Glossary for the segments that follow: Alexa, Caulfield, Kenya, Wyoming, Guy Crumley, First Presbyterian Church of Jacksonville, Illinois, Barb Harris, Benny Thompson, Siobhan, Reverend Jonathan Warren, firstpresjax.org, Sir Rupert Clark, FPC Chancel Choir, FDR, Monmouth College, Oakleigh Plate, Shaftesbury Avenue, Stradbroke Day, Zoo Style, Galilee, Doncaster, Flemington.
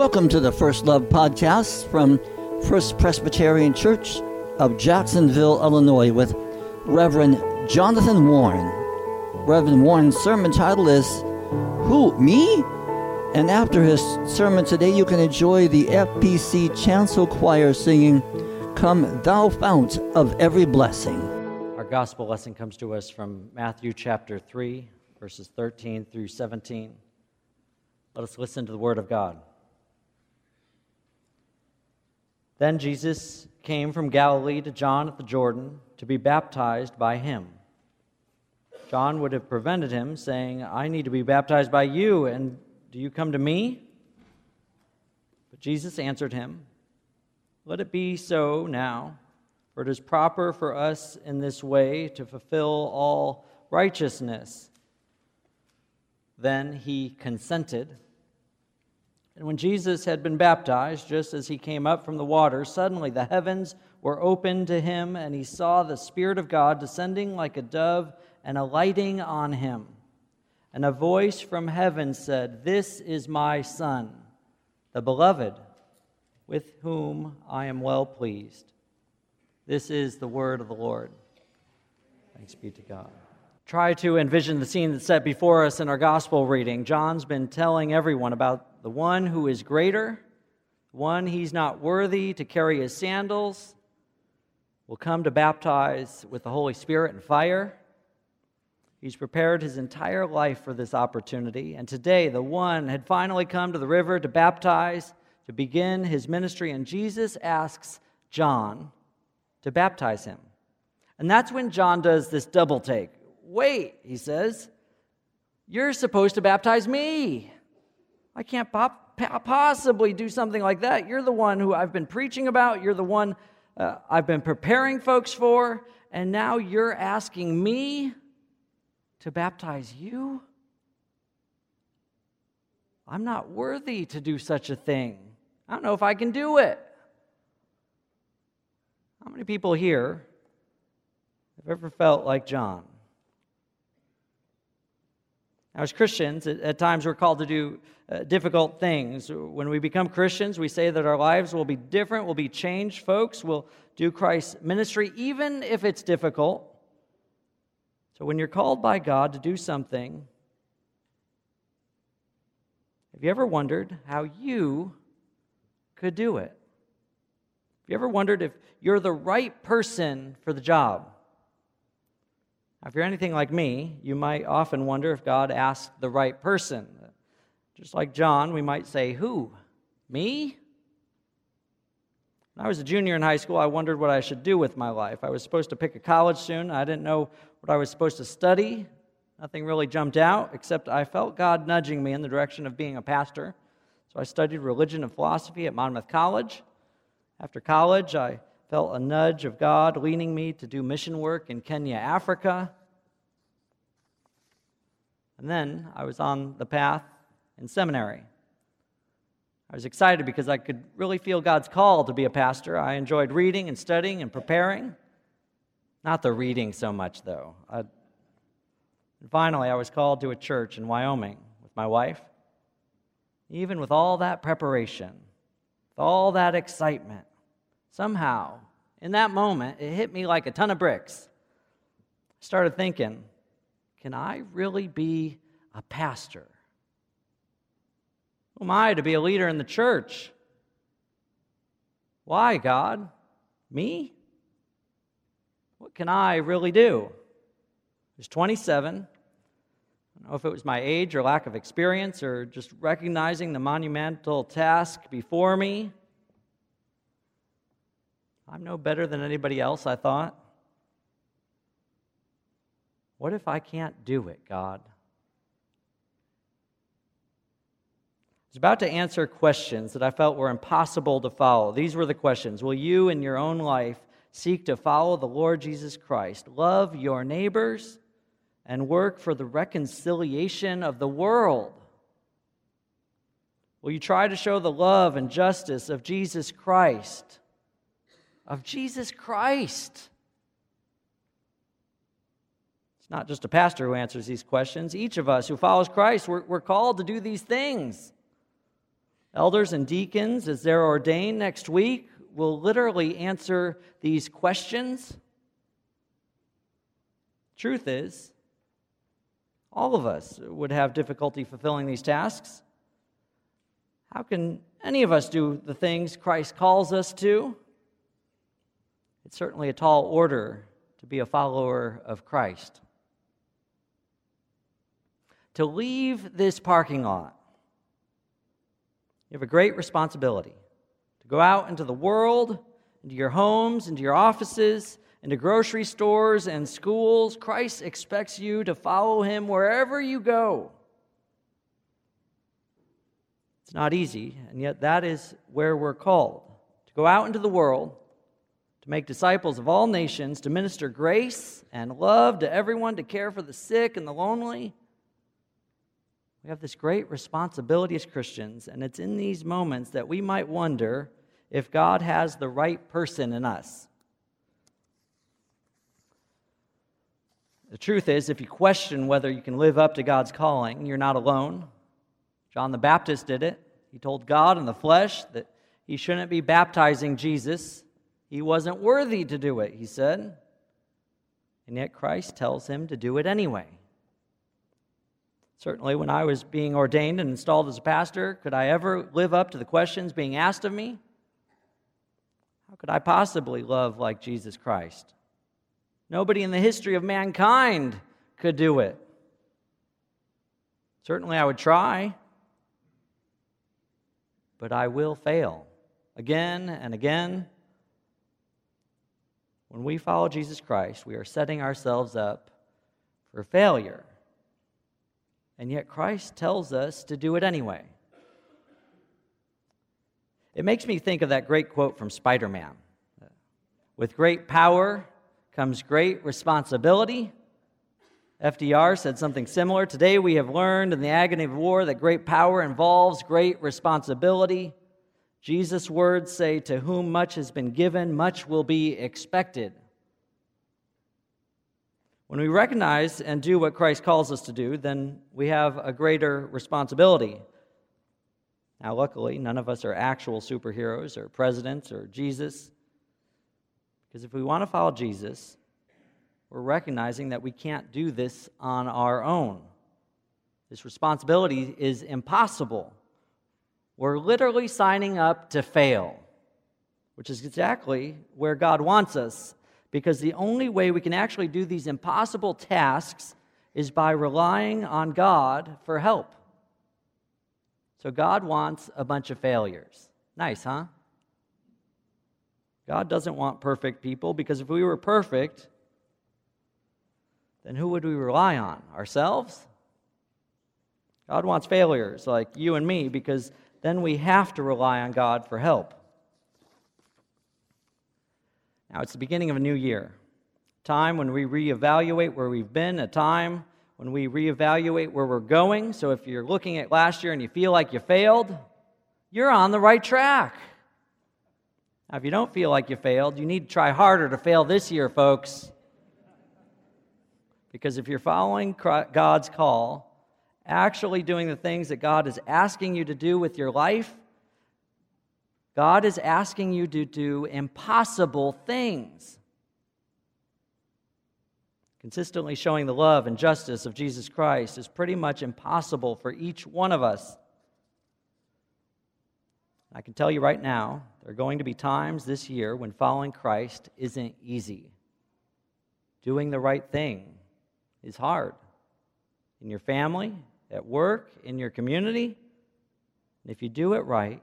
Welcome to the First Love Podcast from First Presbyterian Church of Jacksonville, Illinois, with Reverend Jonathan Warren. Reverend Warren's sermon title is, Who, Me? And after his sermon today, you can enjoy the FPC Chancel Choir singing, Come Thou Fount of Every Blessing. Our gospel lesson comes to us from Matthew chapter 3, verses 13 through 17. Let us listen to the word of God. Then Jesus came from Galilee to John at the Jordan to be baptized by him. John would have prevented him, saying, I need to be baptized by you, and do you come to me? But Jesus answered him, Let it be so now, for it is proper for us in this way to fulfill all righteousness. Then he consented. And when Jesus had been baptized, just as he came up from the water, suddenly the heavens were opened to him, and he saw the Spirit of God descending like a dove and alighting on him. And a voice from heaven said, This is my Son, the Beloved, with whom I am well pleased. This is the word of the Lord. Thanks be to God. Try to envision the scene that's set before us in our gospel reading. John's been telling everyone about the one who is greater, one he's not worthy to carry his sandals, will come to baptize with the Holy Spirit and fire. He's prepared his entire life for this opportunity, and today the one had finally come to the river to baptize, to begin his ministry, and Jesus asks John to baptize him. And that's when John does this double take. Wait, he says, you're supposed to baptize me. I can't possibly do something like that. You're the one who I've been preaching about. You're the one I've been preparing folks for, and now you're asking me to baptize you? I'm not worthy to do such a thing. I don't know if I can do it. How many people here have ever felt like John? Now, as Christians, at times we're called to do difficult things. When we become Christians, we say that our lives will be different, will be changed, folks. We'll do Christ's ministry, even if it's difficult. So when you're called by God to do something, have you ever wondered how you could do it? Have you ever wondered if you're the right person for the job? Now, if you're anything like me, you might often wonder if God asked the right person. Just like John, we might say, who? Me? When I was a junior in high school, I wondered what I should do with my life. I was supposed to pick a college soon. I didn't know what I was supposed to study. Nothing really jumped out, except I felt God nudging me in the direction of being a pastor. So I studied religion and philosophy at Monmouth College. After college, I felt a nudge of God leading me to do mission work in Kenya, Africa. And then I was on the path in seminary. I was excited because I could really feel God's call to be a pastor. I enjoyed reading and studying and preparing. Not the reading so much, though. And finally, I was called to a church in Wyoming with my wife. Even with all that preparation, with all that excitement, somehow, in that moment, it hit me like a ton of bricks. I started thinking, can I really be a pastor? Who am I to be a leader in the church? Why, God? Me? What can I really do? I was 27. I don't know if it was my age or lack of experience or just recognizing the monumental task before me. I'm no better than anybody else, I thought. What if I can't do it, God? I was about to answer questions that I felt were impossible to follow. These were the questions. Will you in your own life seek to follow the Lord Jesus Christ, love your neighbors, and work for the reconciliation of the world? Will you try to show the love and justice of Jesus Christ? Of Jesus Christ. It's not just a pastor who answers these questions. Each of us who follows Christ, we're called to do these things. Elders and deacons, as they're ordained next week, will literally answer these questions. Truth is, all of us would have difficulty fulfilling these tasks. How can any of us do the things Christ calls us to? It's certainly a tall order to be a follower of Christ. To leave this parking lot, you have a great responsibility to go out into the world, into your homes, into your offices, into grocery stores and schools. Christ expects you to follow him wherever you go. It's not easy, and yet that is where we're called, to go out into the world, to make disciples of all nations, to minister grace and love to everyone, to care for the sick and the lonely. We have this great responsibility as Christians, and it's in these moments that we might wonder if God has the right person in us. The truth is, if you question whether you can live up to God's calling, you're not alone. John the Baptist did it. He told God in the flesh that he shouldn't be baptizing Jesus. He wasn't worthy to do it, he said. And yet Christ tells him to do it anyway. Certainly, when I was being ordained and installed as a pastor, could I ever live up to the questions being asked of me? How could I possibly love like Jesus Christ? Nobody in the history of mankind could do it. Certainly, I would try, but I will fail again and again. When we follow Jesus Christ, we are setting ourselves up for failure. And yet Christ tells us to do it anyway. It makes me think of that great quote from Spider-Man. With great power comes great responsibility. FDR said something similar. Today we have learned in the agony of war that great power involves great responsibility. Jesus' words say, to whom much has been given, much will be expected. When we recognize and do what Christ calls us to do, then we have a greater responsibility. Now, luckily, none of us are actual superheroes or presidents or Jesus. Because if we want to follow Jesus, we're recognizing that we can't do this on our own. This responsibility is impossible. We're literally signing up to fail, which is exactly where God wants us, because the only way we can actually do these impossible tasks is by relying on God for help. So God wants a bunch of failures. Nice, huh? God doesn't want perfect people, because if we were perfect, then who would we rely on? Ourselves? God wants failures like you and me, because then we have to rely on God for help. Now, it's the beginning of a new year, a time when we reevaluate where we've been, a time when we reevaluate where we're going. So if you're looking at last year and you feel like you failed, you're on the right track. Now, if you don't feel like you failed, you need to try harder to fail this year, folks. Because if you're following God's call, actually doing the things that God is asking you to do with your life, God is asking you to do impossible things. Consistently showing the love and justice of Jesus Christ is pretty much impossible for each one of us. I can tell you right now, there are going to be times this year when following Christ isn't easy. Doing the right thing is hard. In your family, at work, in your community. And if you do it right,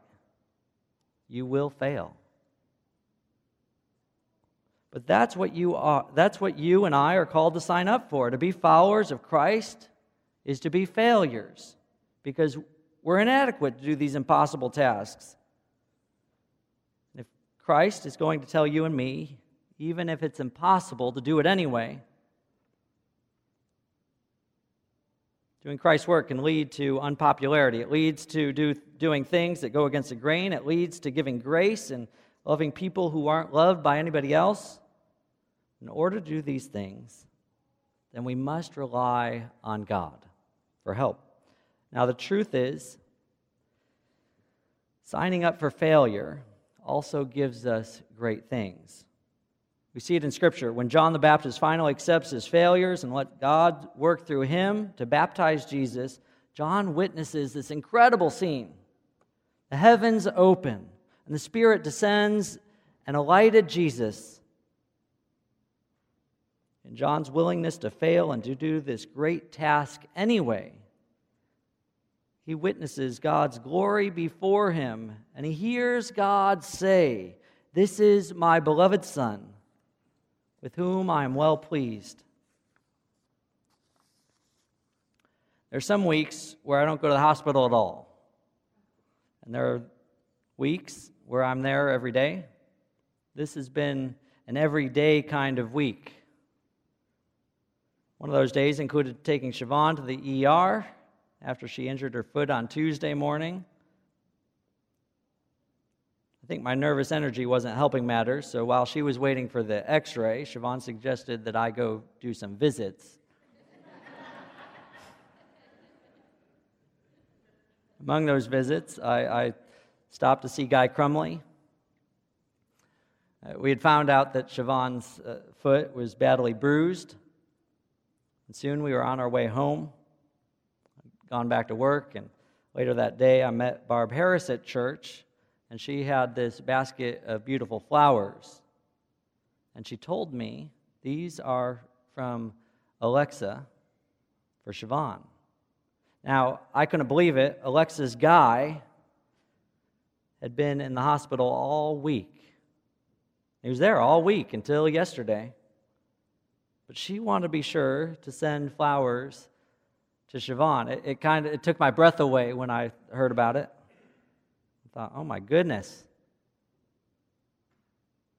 you will fail. But that's what you are. That's what you and I are called to sign up for. To be followers of Christ is to be failures, because we're inadequate to do these impossible tasks. And if Christ is going to tell you and me, even if it's impossible, to do it anyway, doing Christ's work can lead to unpopularity. It leads to doing things that go against the grain. It leads to giving grace and loving people who aren't loved by anybody else. In order to do these things, then we must rely on God for help. Now, the truth is, Signing up for failure also gives us great things. We see it in Scripture. When John the Baptist finally accepts his failures and let God work through him to baptize Jesus, John witnesses this incredible scene. The heavens open, and the Spirit descends and alighted Jesus. And John's willingness to fail and to do this great task anyway, he witnesses God's glory before him, and he hears God say, "This is my beloved Son, with whom I am well pleased." There are some weeks where I don't go to the hospital at all. And there are weeks where I'm there every day. This has been an everyday kind of week. One of those days included taking Siobhan to the ER after she injured her foot on Tuesday morning. I think my nervous energy wasn't helping matters, so while she was waiting for the x-ray, Siobhan suggested that I go do some visits. Among those visits, I stopped to see Guy Crumley. We had found out that Siobhan's foot was badly bruised, and soon we were on our way home. I'd gone back to work, and later that day I met Barb Harris at church, and she had this basket of beautiful flowers. And she told me, "These are from Alexa for Siobhan." Now, I couldn't believe it. Alexa's Guy had been in the hospital all week. He was there all week until yesterday. But she wanted to be sure to send flowers to Siobhan. It took my breath away when I heard about it. I thought, oh my goodness.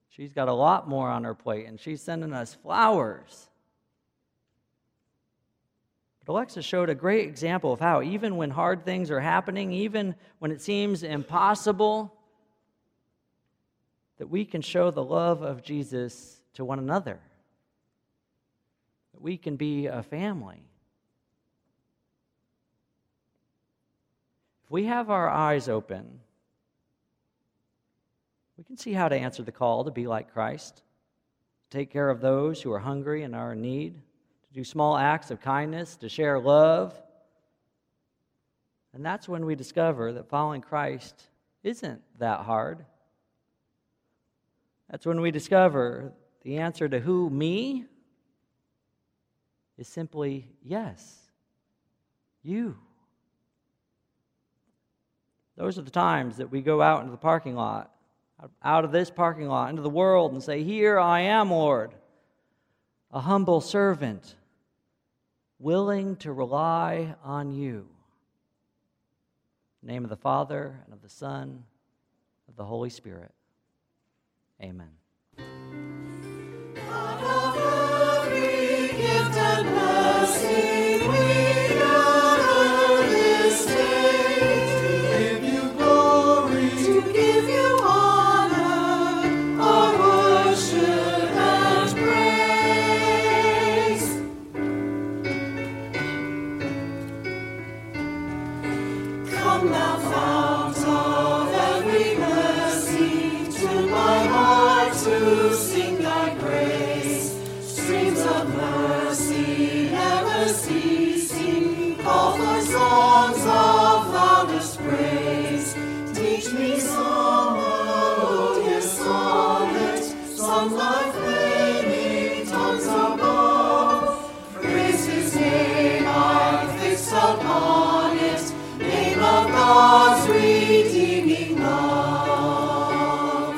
She's got a lot more on her plate, and she's sending us flowers. Alexa showed a great example of how even when hard things are happening, even when it seems impossible, that we can show the love of Jesus to one another. That we can be a family. If we have our eyes open, we can see how to answer the call to be like Christ, to take care of those who are hungry and are in need, to do small acts of kindness, to share love. And that's when we discover that following Christ isn't that hard. That's when we discover the answer to who, me, is simply yes, you. Those are the times that we go out into the parking lot, out of this parking lot, into the world, and say, "Here I am, Lord, a humble servant, willing to rely on you." In the name of the Father, and of the Son, and of the Holy Spirit. Amen. Redeeming love.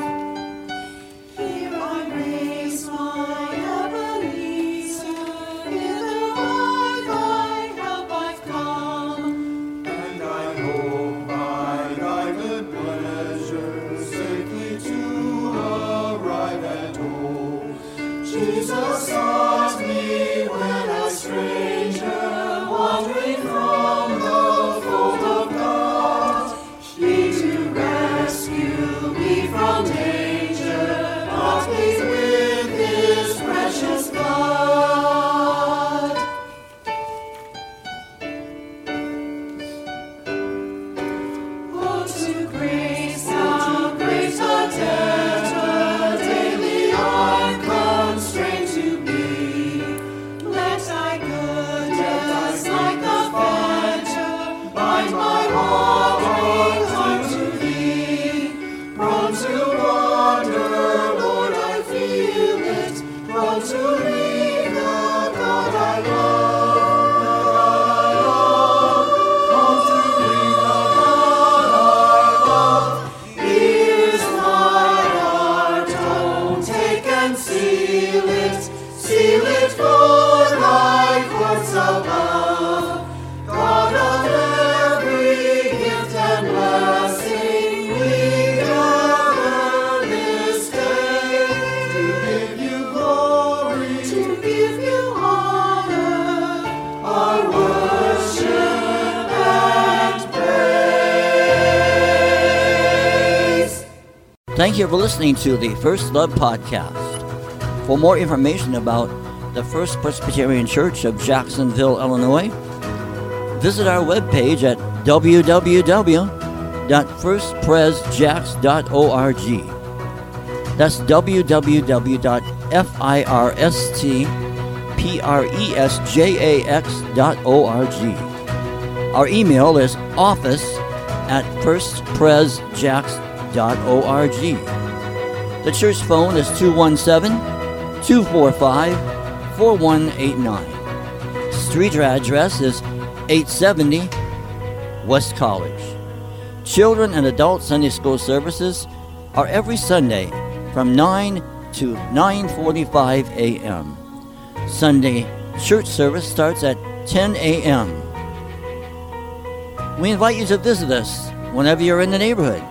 Thank you for listening to the First Love Podcast. For more information about the First Presbyterian Church of Jacksonville, Illinois, visit our webpage at www.firstpresjax.org. That's www.firstpresjax.org. Our email is office@firstpresjax.org. The church phone is 217-245-4189. Street address is 870 West College. Children and adult Sunday school services are every Sunday from 9 to 9:45 a.m. Sunday church service starts at 10 a.m. We invite you to visit us whenever you're in the neighborhood.